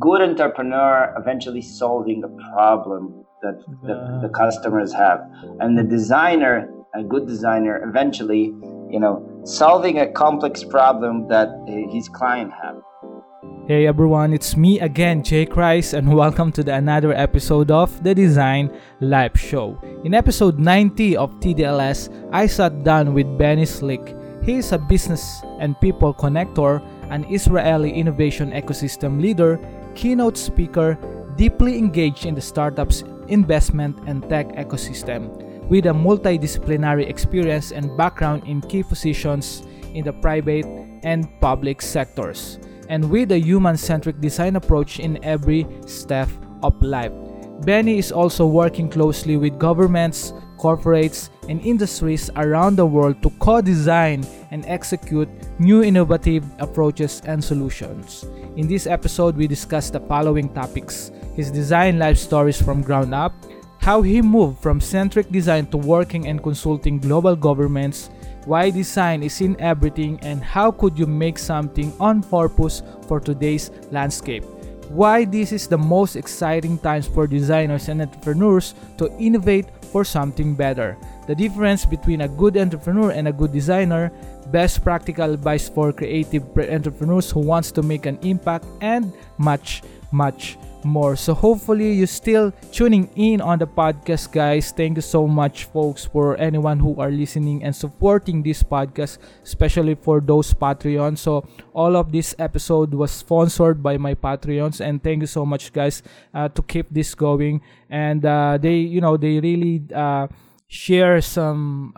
good entrepreneur eventually solving a problem that the customers have, and the designer, a good designer, eventually, you know, solving a complex problem that his client have. Hey everyone, it's me again, Jay Christ, and welcome to another episode of The Design Life Show. In episode 90 of TDLS, I sat down with Benny Shlick. He is a business and people connector, an Israeli innovation ecosystem leader, keynote speaker, deeply engaged in the startups, investment, and tech ecosystem, with a multidisciplinary experience and background in key positions in the private and public sectors, and with a human-centric design approach in every step of life. Benny is also working closely with governments, corporates, and industries around the world to co-design and execute new innovative approaches and solutions. In this episode, we discuss the following topics: his design life stories from ground up, how he moved from centric design to working and consulting global governments, why design is in everything, and how could you make something on purpose for today's landscape, why this is the most exciting times for designers and entrepreneurs to innovate for something better, the difference between a good entrepreneur and a good designer, best practical advice for creative entrepreneurs who wants to make an impact, and much more. So hopefully you're still tuning in on the podcast, guys. Thank you so much, folks, for anyone who are listening and supporting this podcast, especially for those Patreons. So all of this episode was sponsored by my Patreons, and thank you so much, guys, to keep this going. And they, you know, they really share some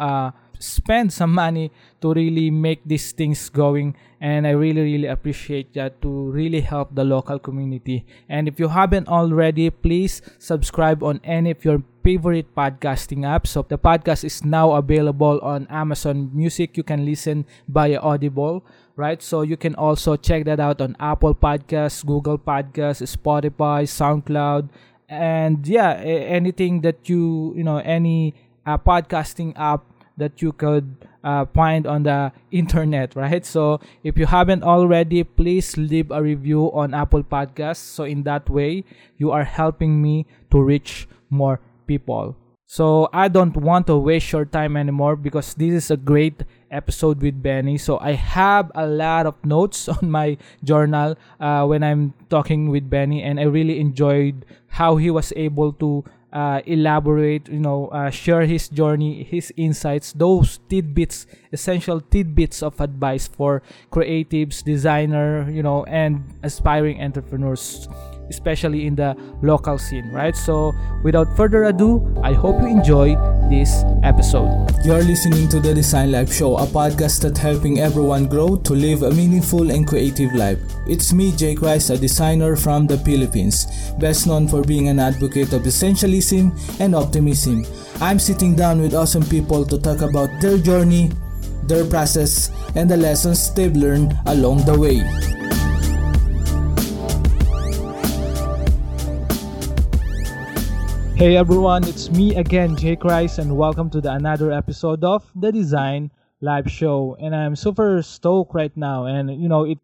spend some money to really make these things going, and I really appreciate that, to really help the local community. And if you haven't already, please subscribe on any of your favorite podcasting apps. So the podcast is now available on Amazon Music. You can listen via Audible, right? So you can also check that out on Apple Podcasts, Google Podcasts, Spotify, SoundCloud, and yeah, anything that you know, any podcasting app that you could find on the internet, right? So if you haven't already, please leave a review on Apple Podcasts. So in that way, you are helping me to reach more people. So I don't want to waste your time anymore, because this is a great episode with Benny. So I have a lot of notes on my journal when I'm talking with Benny, and I really enjoyed how he was able to elaborate, you know, share his journey, his insights, those tidbits, essential tidbits of advice for creatives, designer, you know, and aspiring entrepreneurs, especially in the local scene, right? So without further ado, I hope you enjoy this episode. You're listening to The Design Life Show, a podcast that's helping everyone grow to live a meaningful and creative life. It's me, Jake Rice, a designer from the Philippines, best known for being an advocate of essentialism and optimism. I'm sitting down with awesome people to talk about their journey, their process, and the lessons they've learned along the way. Hey everyone, it's me again, Jake Rice, and welcome to another episode of The Design Live Show. And I'm super stoked right now, and you know, it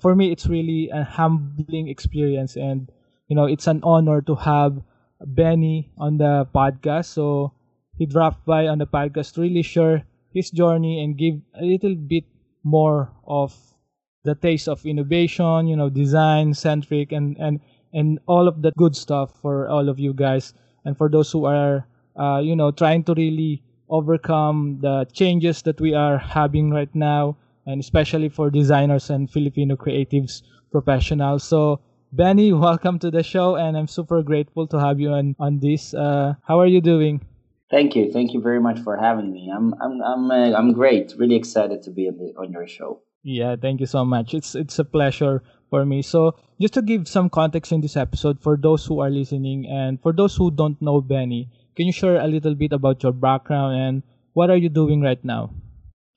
for me, it's really a humbling experience, and you know, it's an honor to have Benny on the podcast. So he dropped by on the podcast to really share his journey and give a little bit more of the taste of innovation, you know, design-centric, and all of that good stuff for all of you guys, and for those who are, you know, trying to really overcome the changes that we are having right now, and especially for designers and Filipino creatives professionals. So, Benny, welcome to the show, and I'm super grateful to have you on this. How are you doing? Thank you very much for having me. I'm great. Really excited to be on your show. Yeah, thank you so much. It's a pleasure for me. So just to give some context in this episode for those who are listening and for those who don't know Benny, can you share a little bit about your background and what are you doing right now?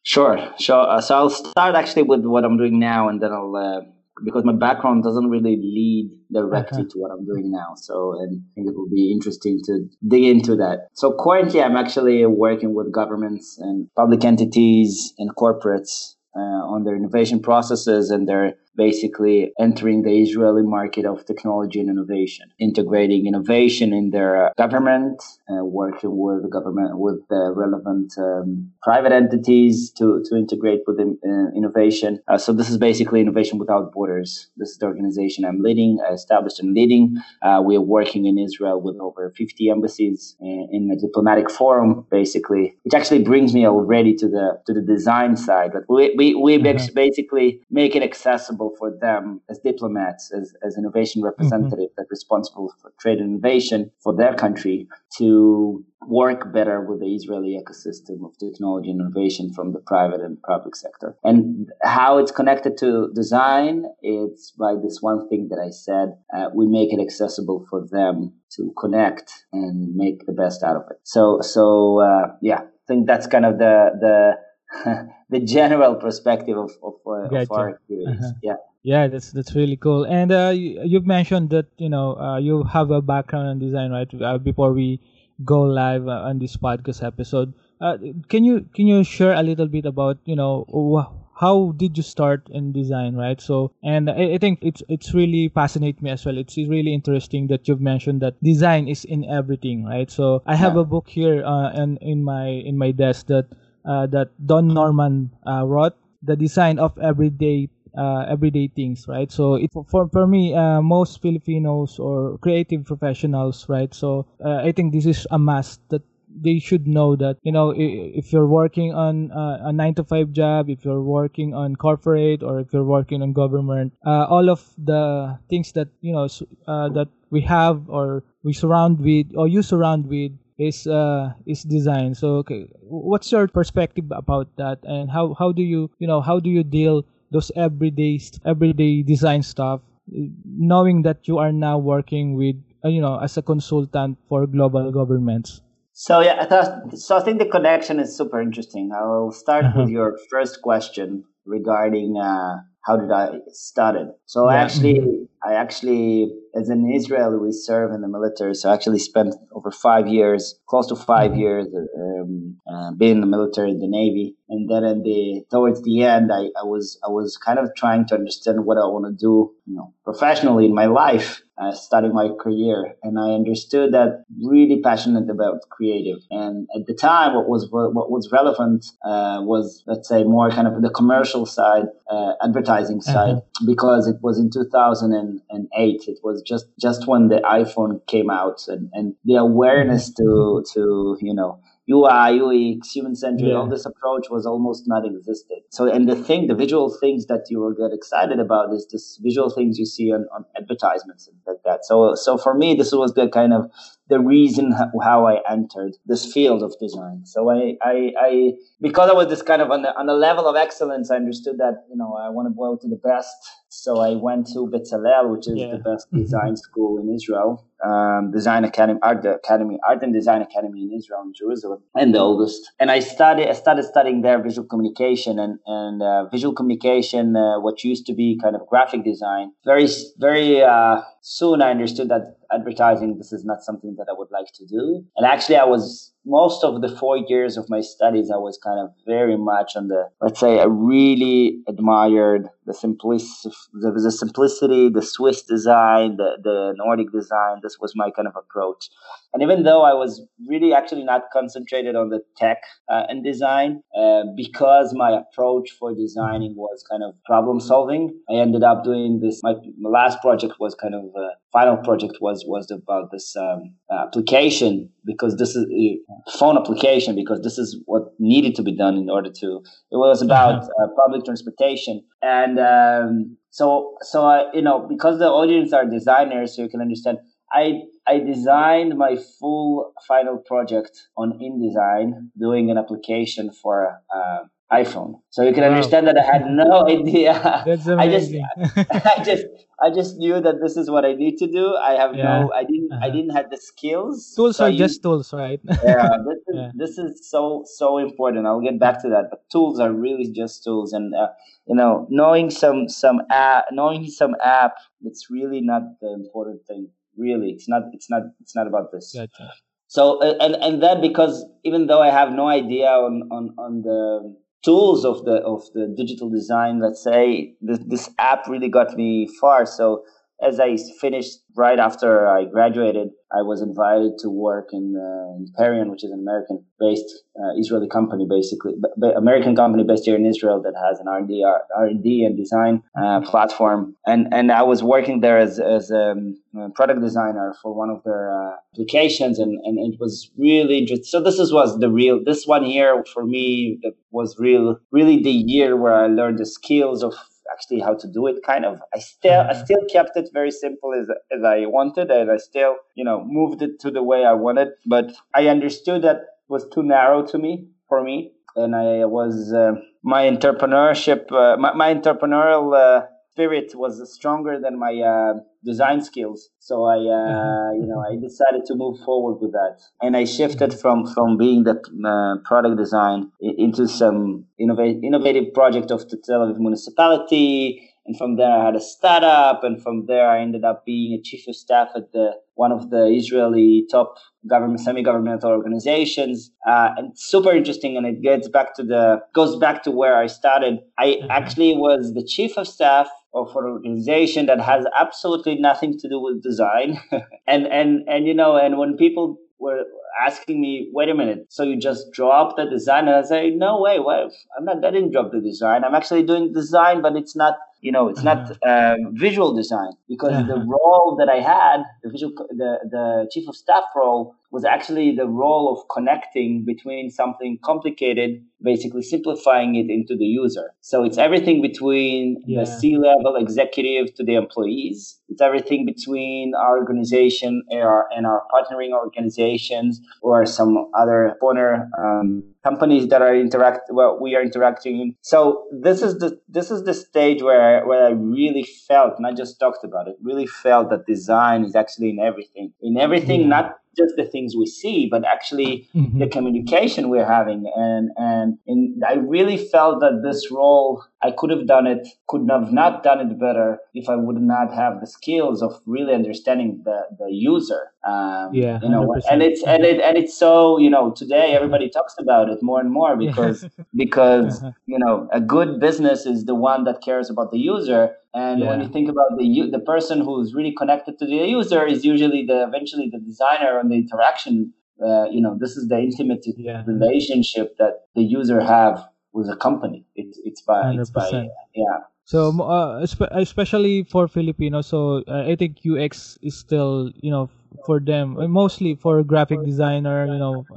Sure. So I'll start actually with what I'm doing now, and then I'll because my background doesn't really lead directly to what I'm doing now. So and I think it will be interesting to dig into that. So currently I'm actually working with governments and public entities and corporates on their innovation processes and their basically entering the Israeli market of technology and innovation, integrating innovation in their government, working with the government, with the relevant private entities to integrate with innovation. So this is basically Innovation Without Borders. This is the organization I'm leading, established and leading. We are working in Israel with over 50 embassies in a diplomatic forum, basically, which actually brings me already to the design side. But we basically make it accessible for them as diplomats, as innovation representatives that are responsible for trade and innovation for their country to work better with the Israeli ecosystem of technology and innovation from the private and public sector. And how it's connected to design, it's by this one thing that I said, we make it accessible for them to connect and make the best out of it. So, I think that's kind of the the general perspective of our experience. Yeah, that's really cool. And you've mentioned that you have a background in design, right? Before we go live on this podcast episode, can you share a little bit about how did you start in design, right? So, and I think it's really fascinates me as well. It's really interesting that you've mentioned that design is in everything, right? So I have a book here and in my desk that Don Norman wrote, The Design of Everyday Things, right? So for me, most Filipinos or creative professionals, right? So I think this is a must that they should know that, if you're working on a 9-to-5 job, if you're working on corporate, or if you're working on government, all of the things that, that we have or we surround with or you surround with is design. So okay, what's your perspective about that, and how do you deal those everyday design stuff, knowing that you are now working with as a consultant for global governments? So yeah, I think the connection is super interesting. I'll start with your first question regarding how did I started. So I actually, as an Israeli, we serve in the military. So I actually spent over 5 years, close to 5 years, being in the military, in the Navy. And then towards the end, I was kind of trying to understand what I want to do, professionally in my life, starting my career. And I understood that really passionate about creative. And at the time, what was relevant was, let's say, more kind of the commercial side, advertising side, because it was in 2008. It was just when the iPhone came out, and the awareness to UI, UX, human-centered, all this approach was almost not existed. So, and the visual things that you will get excited about is this visual things you see on advertisements and like that. So for me, this was the kind of the reason how I entered this field of design. So I because I was this kind of on the level of excellence, I understood that, I want to go to the best. So I went to Bezalel, which is the best design school in Israel, Art and Design Academy in Israel, in Jerusalem, and the oldest. And I started studying there visual communication and visual communication, what used to be kind of graphic design. Very, very soon I understood that advertising, this is not something that I would like to do. And actually, I was, most of the 4 years of my studies, I was kind of very much on the, let's say, I really admired the simplicity, the Swiss design, the Nordic design. This was my kind of approach. And even though I was really actually not concentrated on the tech and design, because my approach for designing was kind of problem solving, I ended up doing this. My last project was kind of final project was about this application, because this is a phone application, because this is what needed to be done in order to. It was about public transportation, and so I, because the audience are designers, so you can understand. I designed my full final project on InDesign, doing an application for iPhone. So you can understand that I had no idea. That's amazing. I just knew that this is what I need to do. I didn't have the skills. Tools are just tools, right? This is so important. I'll get back to that. But tools are really just tools, and knowing some app, it's really not the important thing. Really, it's not about this. Gotcha. So and then, because even though I have no idea on the tools of the digital design, let's say, this app really got me far. So as I finished right after I graduated, I was invited to work in Perion, which is an American company based here in Israel that has an R&D and design platform. And I was working there as a product designer for one of their applications, and it was really interesting. So this one year for me that was really the year where I learned the skills of actually how to do it, kind of. I still kept it very simple as I wanted, and I still, moved it to the way I wanted. But I understood that was too narrow for me, and I was my entrepreneurial spirit was stronger than my design skills. So I decided to move forward with that, and I shifted from being that product design into some innovative project of the Tel Aviv municipality. And from there, I had a startup, and from there, I ended up being a chief of staff at one of the Israeli top semi-governmental organizations. And super interesting, and it goes back to where I started. I actually was the chief of staff of an organization that has absolutely nothing to do with design, and when people were asking me, wait a minute, so you just dropped the design? And I say, no way, I didn't drop the design. I'm actually doing design, but it's not, visual design, because the role that I had, the chief of staff role, was actually the role of connecting between something complicated, basically simplifying it into the user. So it's everything between the C-level executive to the employees. It's everything between our organization and our partnering organizations or some other partner companies that we are interacting in. So this is the stage where I really felt, and I just talked about it, really felt that design is actually in everything, not just the things we see, but actually the communication we're having. And I really felt that this role, I could have done it, could have not done it better if I would not have the skills of really understanding the user. It's so, today everybody talks about it more and more because a good business is the one that cares about the user. And when you think about the person who's really connected to the user is usually eventually the designer and the interaction. This is the intimate relationship that the user have with a company. It's by. So especially for Filipinos, so I think UX is still, for them, mostly for graphic designer,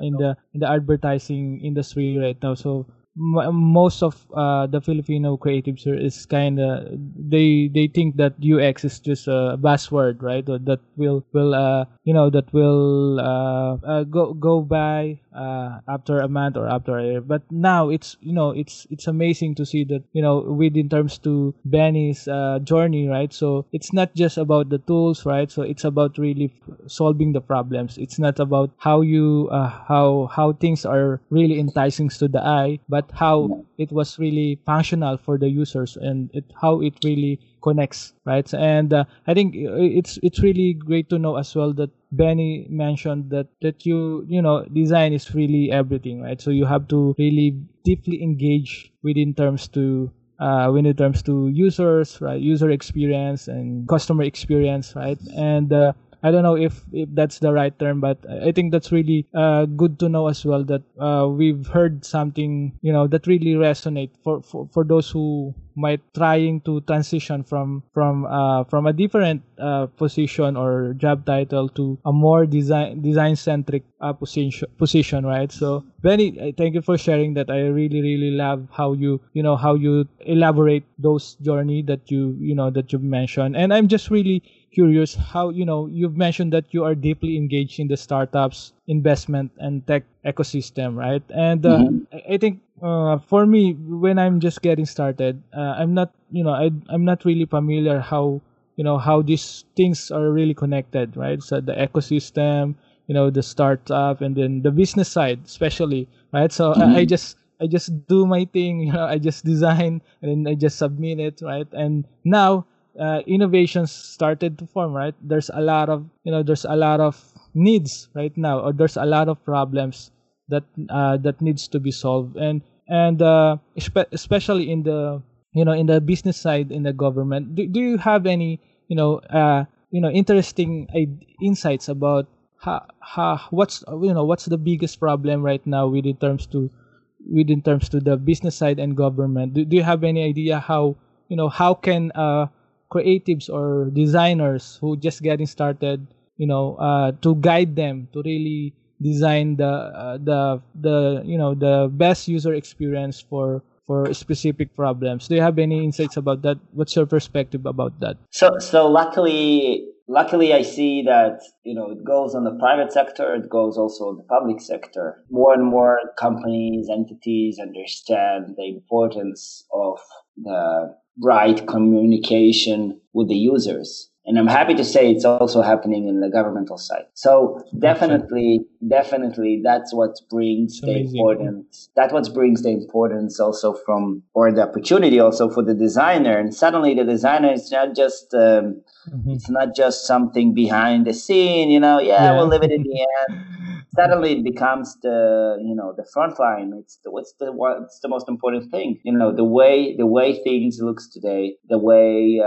in the advertising industry right now. So most of the Filipino creatives here is kind of they think that UX is just a buzzword, right? That will go by after a month or after a year. But now it's amazing to see that within terms to Benny's journey, right? So it's not just about the tools, right? So it's about really solving the problems. It's not about how you how things are really enticing to the eye, but how it was really functional for the users and how it really connects, right? And I think it's really great to know as well that Benny mentioned that you design is really everything, right? So you have to really deeply engage within terms to users, right? User experience and customer experience, right? And I don't know if that's the right term, but I think that's really good to know as well that we've heard something, that really resonates for those who might trying to transition from a different position or job title to a more design-centric position, right? So Benny, thank you for sharing that. I really love how you elaborate those journey that you mentioned. And I'm just really curious how you've mentioned that you are deeply engaged in the startups, investment, and tech ecosystem, right? And I think for me, when I'm just getting started, I'm not really familiar how these things are really connected, right? So the ecosystem, the startup, and then the business side, especially, right? So I just do my thing, I just design and I just submit it, right? And now innovations started to form, right? There's a lot of needs right now, or there's a lot of problems that needs to be solved, and and especially in the, you know, in the business side, in the government. Do you have any, interesting insights about what's the biggest problem right now within terms to the business side and government? Do you have any idea how can creatives or designers who just getting started, to guide them to really design the best user experience for specific problems? Do you have any insights about that? What's your perspective about that? So luckily I see that, it goes on the private sector. It goes also in the public sector. More and more companies, entities understand the importance of the right communication with the users. And I'm happy to say it's also happening in the governmental side. So definitely, that's what brings the importance also from, or the opportunity also for the designer. And suddenly the designer is not just, it's not just something behind the scene, we'll leave it in the end. Suddenly it becomes the front line. It's the most important thing. The way things looks today, the way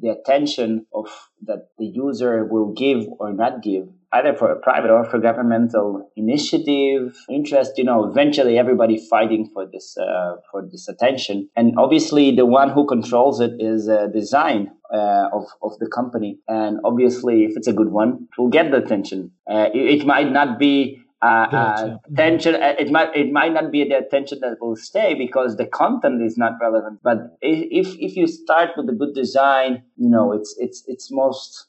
the attention of that the user will give or not give, either for a private or for governmental initiative, interest. Eventually everybody fighting for this attention, and obviously the one who controls it is design. Of the company, and obviously if it's a good one, it will get the attention. It might not be attention. It might not be the attention that will stay because the content is not relevant. But if you start with a good design, it's most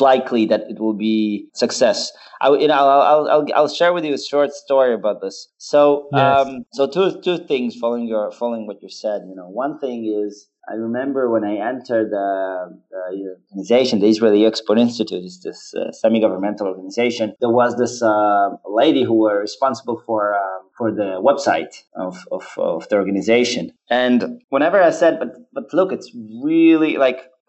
likely that it will be success. I'll share with you a short story about this. So yes. Two things following what you said. One thing is, I remember when I entered the organization, the Israeli Export Institute, is this semi-governmental organization. There was this lady who was responsible for the website of the organization. And whenever I said, but look, it's really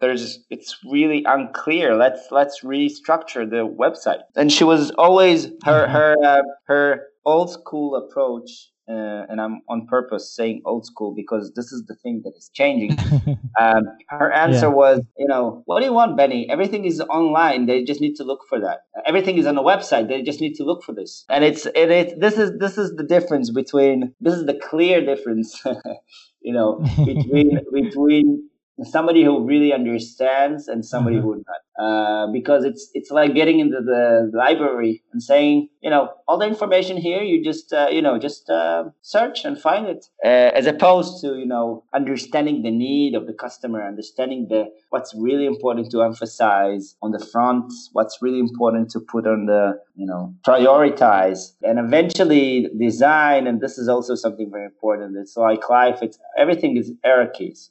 it's really unclear. Let's restructure the website. And she was always her old school approach. And I'm on purpose saying old school because this is the thing that is changing. Her answer was, what do you want, Benny? Everything is online. They just need to look for that. Everything is on a website. They just need to look for this. And this is the difference between, this is the clear difference, between somebody who really understands and somebody who not. Because it's like getting into the library and saying, all the information here, you just search and find it, as opposed to, understanding the need of the customer, understanding what's really important to emphasize on the front, what's really important to put on the, prioritize. And eventually design, and this is also something very important. It's like life, everything is hierarchies,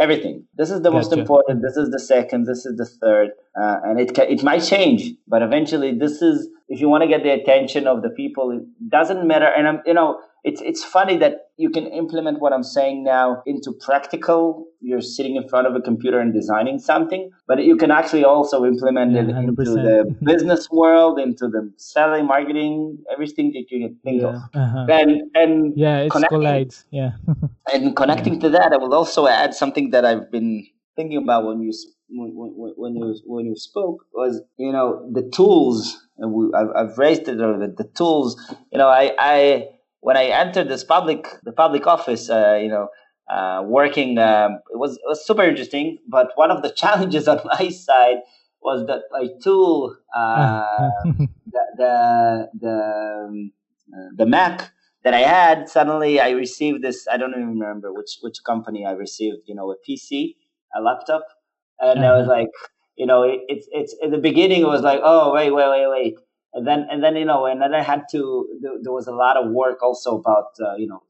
everything. This is the most important. This is the second. This is the third. And it might change, but eventually this is, if you want to get the attention of the people, it doesn't matter. And it's funny that you can implement what I'm saying now into practical. You're sitting in front of a computer and designing something, but you can actually also implement it into the business world, into the selling, marketing, everything that you can think of. It collides. Yeah. And connecting to that, I will also add something that I've been thinking about when you spoke was, the tools, and I've raised it over the tools. When I entered the public office, working, it was super interesting. But one of the challenges on my side was that my tool, the Mac that I had, suddenly I received this. I don't even remember which company I received. A PC, a laptop. And I was like, it's in the beginning. It was like, oh, wait, and then I had to. There was a lot of work also about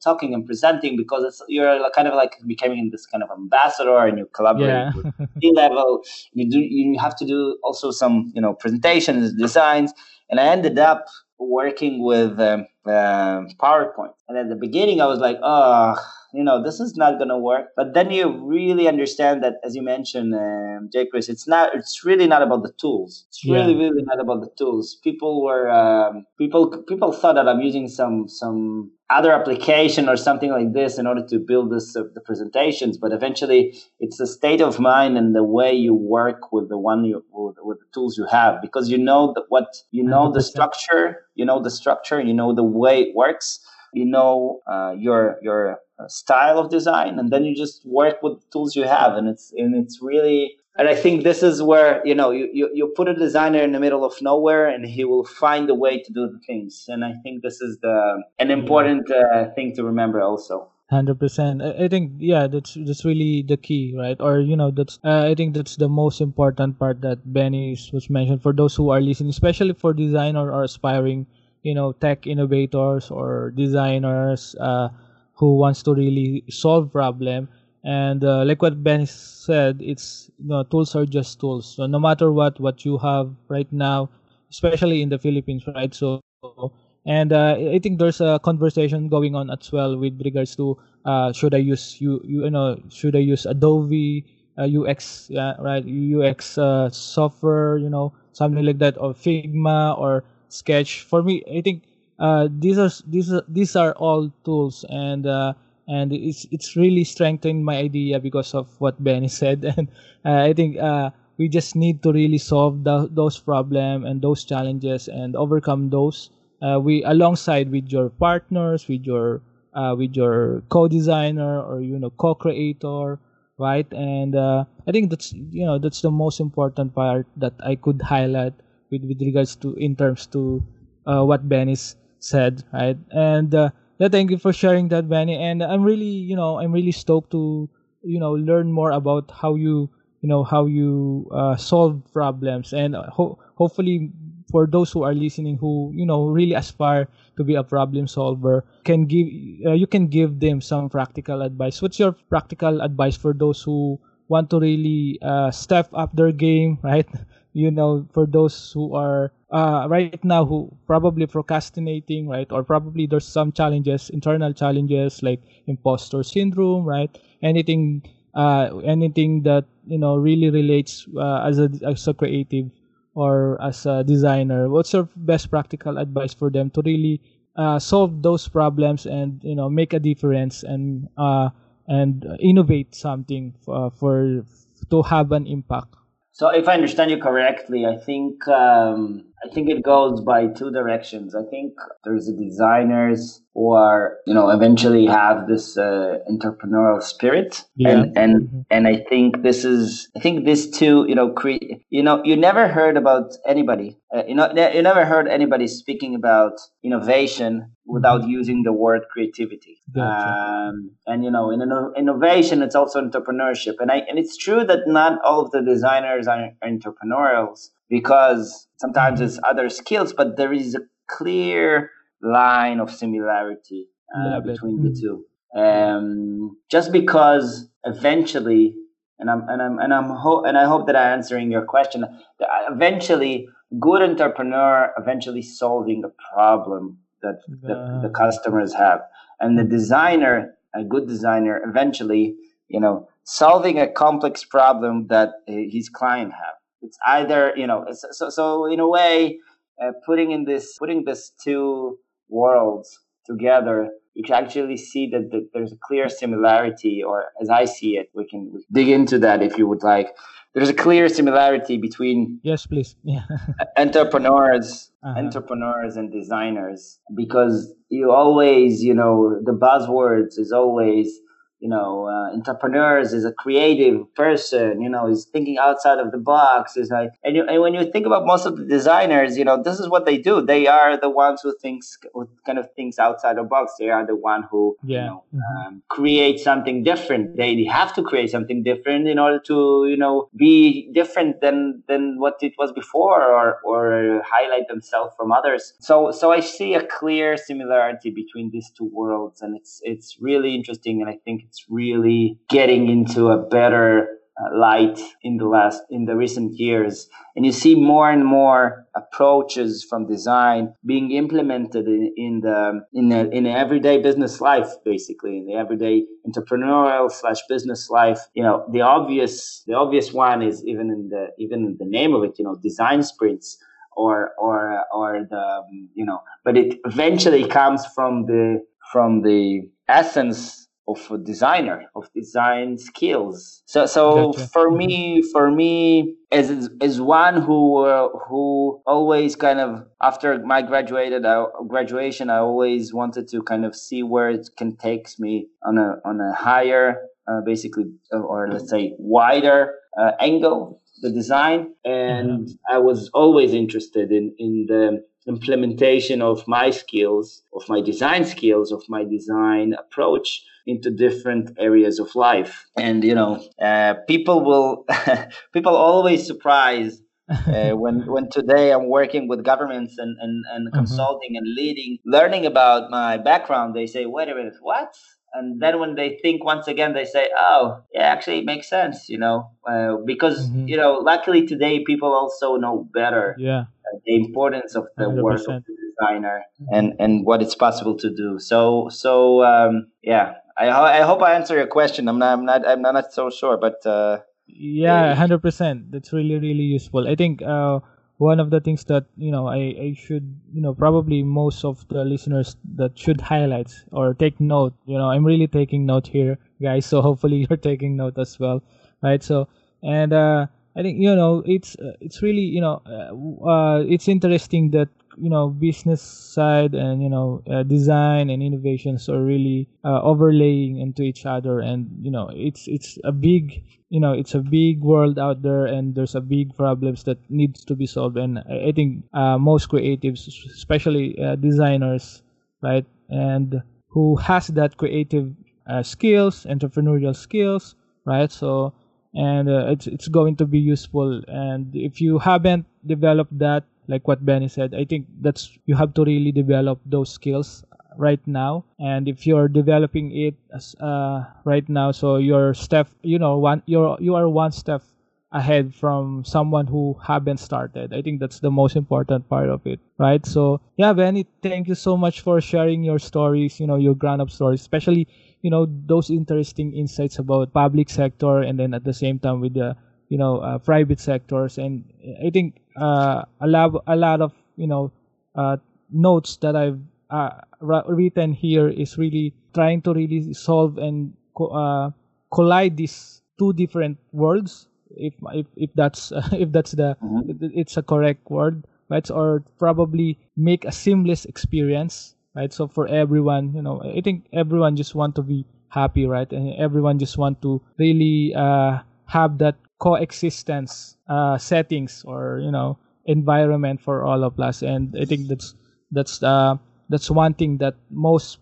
talking and presenting because you're kind of like becoming this kind of ambassador, and you collaborate with C-level. You have to do also some presentations, designs, and I ended up working with PowerPoint. And at the beginning, I was like, oh, this is not going to work. But then you really understand that, as you mentioned, Jay Christ, it's really not about the tools. It's really not about the tools. People thought that I'm using some other application or something like this in order to build this the presentations, but eventually it's the state of mind and the way you work with the tools you have, because the structure, the way it works, your style of design, and then you just work with the tools you have, and it's really. And I think this is where, you put a designer in the middle of nowhere and he will find a way to do the things. And I think this is an important thing to remember also. 100%. I think, that's really the key, right? Or, that's I think that's the most important part that Benny was mentioned for those who are listening, especially for design or aspiring, tech innovators or designers who wants to really solve problem. And like what Ben said, it's tools are just tools. So no matter what you have right now, especially in the Philippines, right? So, and I think there's a conversation going on as well with regards to should I use Adobe UX right UX software, something like that, or Figma or Sketch. For me, I think these are all tools and it's really strengthened my idea because of what Benny said, and I think we just need to really solve those problems and those challenges and overcome those alongside with your partners, with your co-designer or co-creator, right? And I think that's the most important part that I could highlight with regards to in terms to what Benny said, right? And yeah, thank you for sharing that, Benny. And I'm really stoked to, learn more about how you solve problems. And hopefully for those who are listening who, really aspire to be a problem solver, you can give them some practical advice. What's your practical advice for those who want to really step up their game, right? For those who are right now who probably procrastinating, right? Or probably there's some challenges, internal challenges like imposter syndrome, right? Anything that, really relates as a creative or as a designer. What's your best practical advice for them to really solve those problems and, make a difference and innovate something to have an impact? So if I understand you correctly, I think it goes by two directions. I think there's the designers who are, eventually have this entrepreneurial spirit, and I think this too, you never heard about anybody, you never heard anybody speaking about innovation without using the word creativity. Gotcha. In innovation, it's also entrepreneurship, and it's true that not all of the designers are entrepreneurials, because sometimes it's other skills, but there is a clear line of similarity between the two. Just because eventually, and I hope that I'm answering your question. Eventually, good entrepreneur eventually solving a problem that the customers have, and the designer, a good designer, eventually, solving a complex problem that his client have. It's either, so in a way, putting this two worlds together, you can actually see that there's a clear similarity, or as I see it, we can dig into that if you would like. There's a clear similarity between entrepreneurs and designers, because you always, the buzzwords is always, entrepreneurs is a creative person, is thinking outside of the box. Is like, and when you think about most of the designers, this is what they do. They are the ones who kind of thinks outside the box. They are the one who create something different. They have to create something different in order to, be different than what it was before, or highlight themselves from others. So I see a clear similarity between these two worlds, and it's really interesting, and I think it's really getting into a better light in the recent years. And you see more and more approaches from design being implemented in the everyday business life, basically in the everyday entrepreneurial/business life. You know, the obvious one is even in the name of it, you know, design sprints but it eventually comes from the essence of a designer, of design skills. So gotcha. for me, as one who always kind of, after my graduation, I always wanted to kind of see where it can take me on a higher, wider angle, the design. And I was always interested in the implementation of my skills, of my design skills, of my design approach into different areas of life. And, you know, people always surprise when today I'm working with governments and consulting and learning about my background, they say, wait a minute, what? And then when they think once again, they say, oh, yeah, actually it makes sense, you know, because, you know, luckily today people also know better the importance of the 100%. Work of the designer and what it's possible to do. So, I hope I answer your question. I'm not so sure, but. 100%. That's really, really useful. I think one of the things that, you know, I should, you know, probably most of the listeners that should highlight or take note, you know, I'm really taking note here, guys. So hopefully you're taking note as well. Right. So, and I think, you know, it's really, you know, it's interesting that, you know, business side and, you know, design and innovations are really overlaying into each other. And, you know, it's a big world out there, and there's a big problems that needs to be solved. And I think most creatives, especially designers, right, and who has that creative skills, entrepreneurial skills, right? So, and it's going to be useful. And if you haven't developed that, like what Benny said, I think that's, you have to really develop those skills right now. And if you're developing it right now, so you are one step ahead from someone who haven't started. I think that's the most important part of it, right? So yeah, Benny, thank you so much for sharing your stories, you know, your grown-up stories, especially, you know, those interesting insights about public sector and then at the same time with the, you know, private sectors. And I think a lot of, you know, notes that I've written here is really trying to really solve and collide these two different worlds, if that's a correct word, right? Or probably make a seamless experience, right? So for everyone, you know, I think everyone just want to be happy, right? And everyone just want to really have that coexistence settings or, you know, environment for all of us. And I think that's one thing that most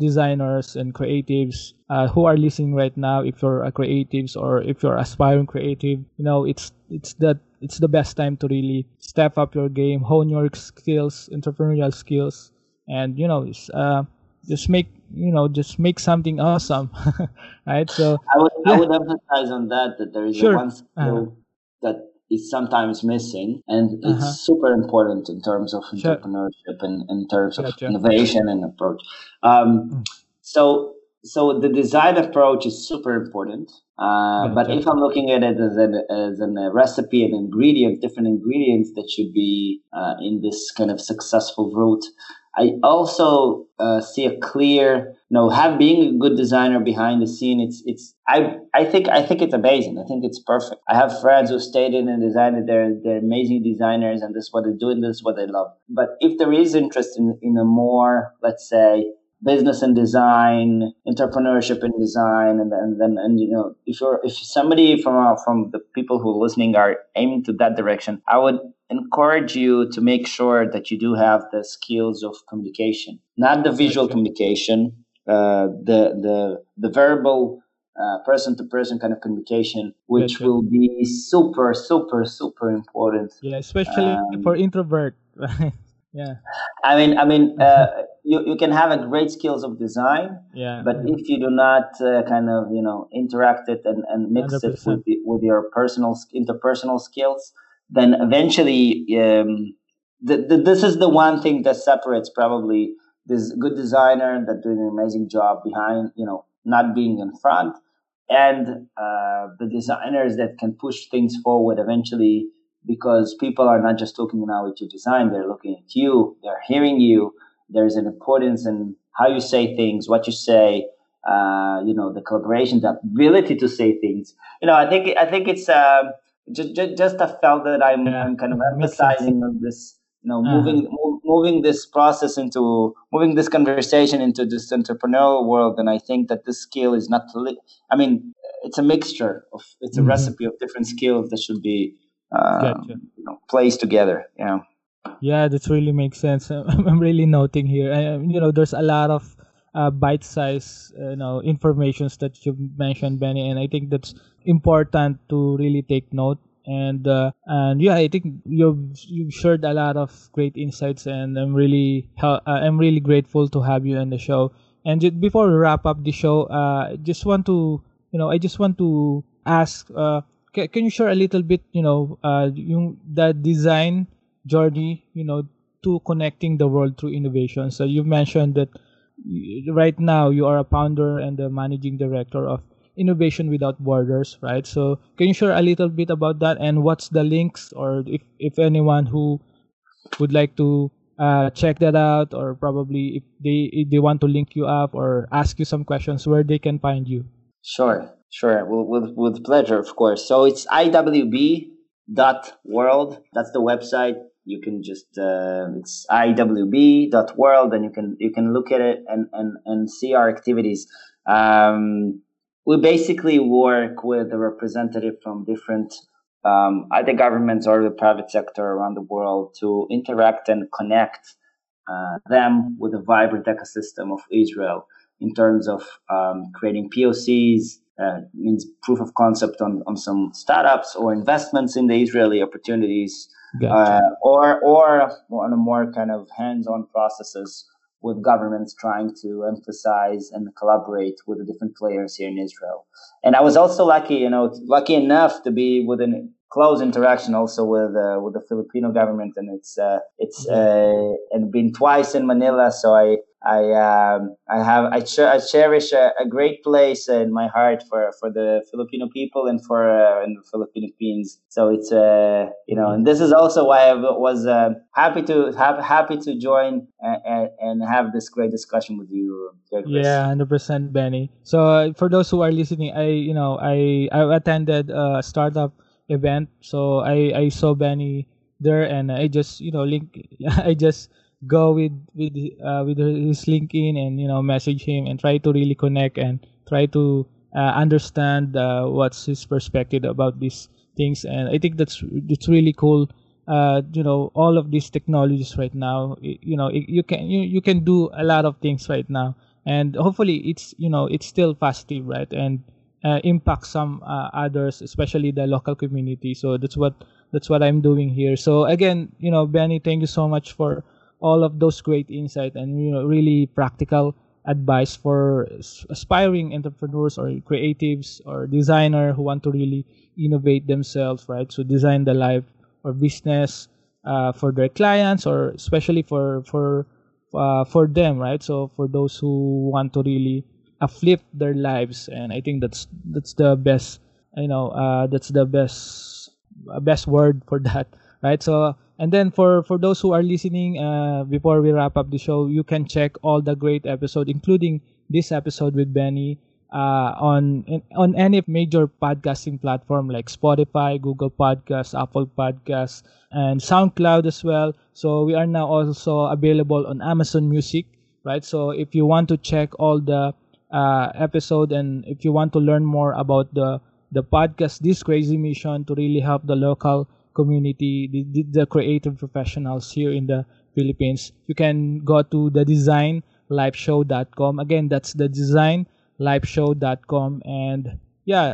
designers and creatives who are listening right now, if you're a creatives or if you're aspiring creative, you know, it's the best time to really step up your game, hone your skills, entrepreneurial skills, and, you know, just make something awesome, right? So I would emphasize on that there is one skill that is sometimes missing, and it's super important in terms of entrepreneurship and in terms of innovation and approach. So the design approach is super important. But if I'm looking at it as a recipe, an ingredient, different ingredients that should be in this kind of successful route, I also see a clear, you know, being a good designer behind the scene. I think it's amazing. I think it's perfect. I have friends who stayed in and designed. They're amazing designers, and this is what they do, and this is what they love. But if there is interest in a more, let's say, business and design, entrepreneurship and design, and you know, if somebody from the people who are listening are aiming to that direction, I would encourage you to make sure that you do have the skills of communication, not the visual communication, the verbal person-to-person kind of communication, which will be super, super, super important. Yeah, especially for introvert. Yeah, I mean, you can have a great skills of design, but if you do not interact it and mix 100%. It with your interpersonal skills, then eventually this is the one thing that separates probably this good designer that doing an amazing job behind, not being in front, and the designers that can push things forward eventually, because people are not just looking now at your design, they're looking at you, they're hearing you. There's an importance in how you say things, what you say, the collaboration, the ability to say things. I think it's just I felt that I'm kind of emphasizing on this, moving this conversation into this entrepreneurial world. And I think that this skill is not, it's a mixture of, it's a recipe of different skills that should be placed together. Yeah, that really makes sense. I'm really noting here. There's a lot of bite-sized, informations that you mentioned, Benny, and I think that's important to really take note. And I think you've shared a lot of great insights, and I'm really grateful to have you on the show. And before we wrap up the show, I just want to ask, can you share a little bit, the design journey, to connecting the world through innovation. So you mentioned that right now you are a founder and the managing director of Innovation Without Borders, right? So can you share a little bit about that, and what's the links, or if anyone who would like to check that out, or probably if they want to link you up or ask you some questions, where they can find you? Sure. With pleasure, of course. So it's iwb.world. That's the website. You can just it's iwb.world, and you can look at it and see our activities. We basically work with a representative from different either governments or the private sector around the world to interact and connect them with a vibrant ecosystem of Israel in terms of creating POCs, means proof of concept on some startups or investments in the Israeli opportunities. Gotcha. or on a more kind of hands-on processes with governments trying to emphasize and collaborate with the different players here in Israel. And I was also lucky enough to be within close interaction also with the Filipino government, and it's been twice in Manila. So I cherish a great place in my heart for the Filipino people and for the Philippines. So it's and this is also why I was happy to join and have this great discussion with you, Jake. Yeah, 100%, Benny. So for those who are listening, I attended a startup event, so I saw Benny there, and I just go with his LinkedIn and message him and try to really connect and try to understand what's his perspective about these things. And I think that's really cool. All of these technologies right now, you can do a lot of things right now, and hopefully it's still positive, right? And impact some others, especially the local community. So that's what I'm doing here. So again, Benny, thank you so much for all of those great insights and really practical advice for aspiring entrepreneurs or creatives or designers who want to really innovate themselves, right? So design the life or business for their clients, or especially for them, right? So for those who want to really flip their lives, and I think that's the best, that's the best word for that, right? So. And then for those who are listening, before we wrap up the show, you can check all the great episodes, including this episode with Benny, on any major podcasting platform like Spotify, Google Podcasts, Apple Podcasts, and SoundCloud as well. So we are now also available on Amazon Music, right? So if you want to check all the episode, and if you want to learn more about the podcast, this crazy mission to really help the local community, the creative professionals here in the Philippines, you can go to thedesignlifeshow.com. Again, that's thedesignlifeshow.com. And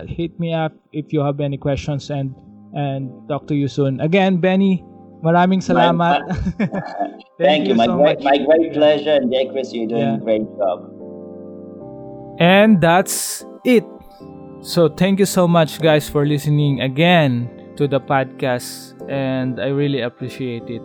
hit me up if you have any questions, and talk to you soon. Again, Benny, Maraming salamat. Thank you. My great pleasure. And Jay Chris, you're doing a great job. And that's it. So thank you so much, guys, for listening again to the podcast. And I really appreciate it.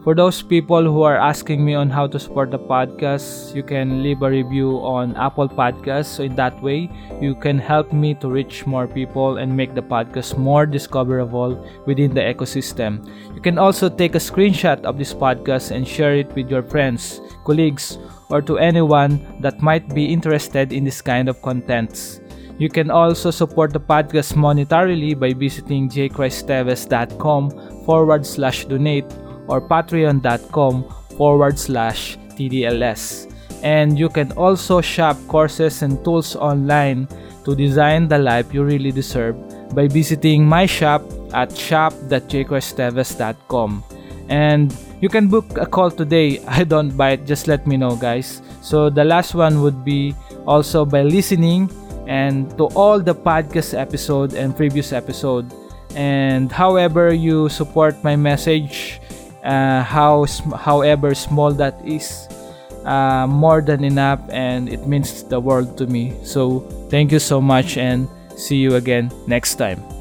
For those people who are asking me on how to support the podcast, you can leave a review on Apple Podcasts. So in that way, you can help me to reach more people and make the podcast more discoverable within the ecosystem. You can also take a screenshot of this podcast and share it with your friends, colleagues, or to anyone that might be interested in this kind of contents. You can also support the podcast monetarily by visiting jaychristteves.com/donate or patreon.com/TDLS. And you can also shop courses and tools online to design the life you really deserve by visiting my shop at shop.jaychristteves.com. And you can book a call today. I don't bite, just let me know, guys. So the last one would be also by listening and to all the podcast episode and previous episode. And however you support my message, however small that is, more than enough, and it means the world to me. So thank you so much, and see you again next time.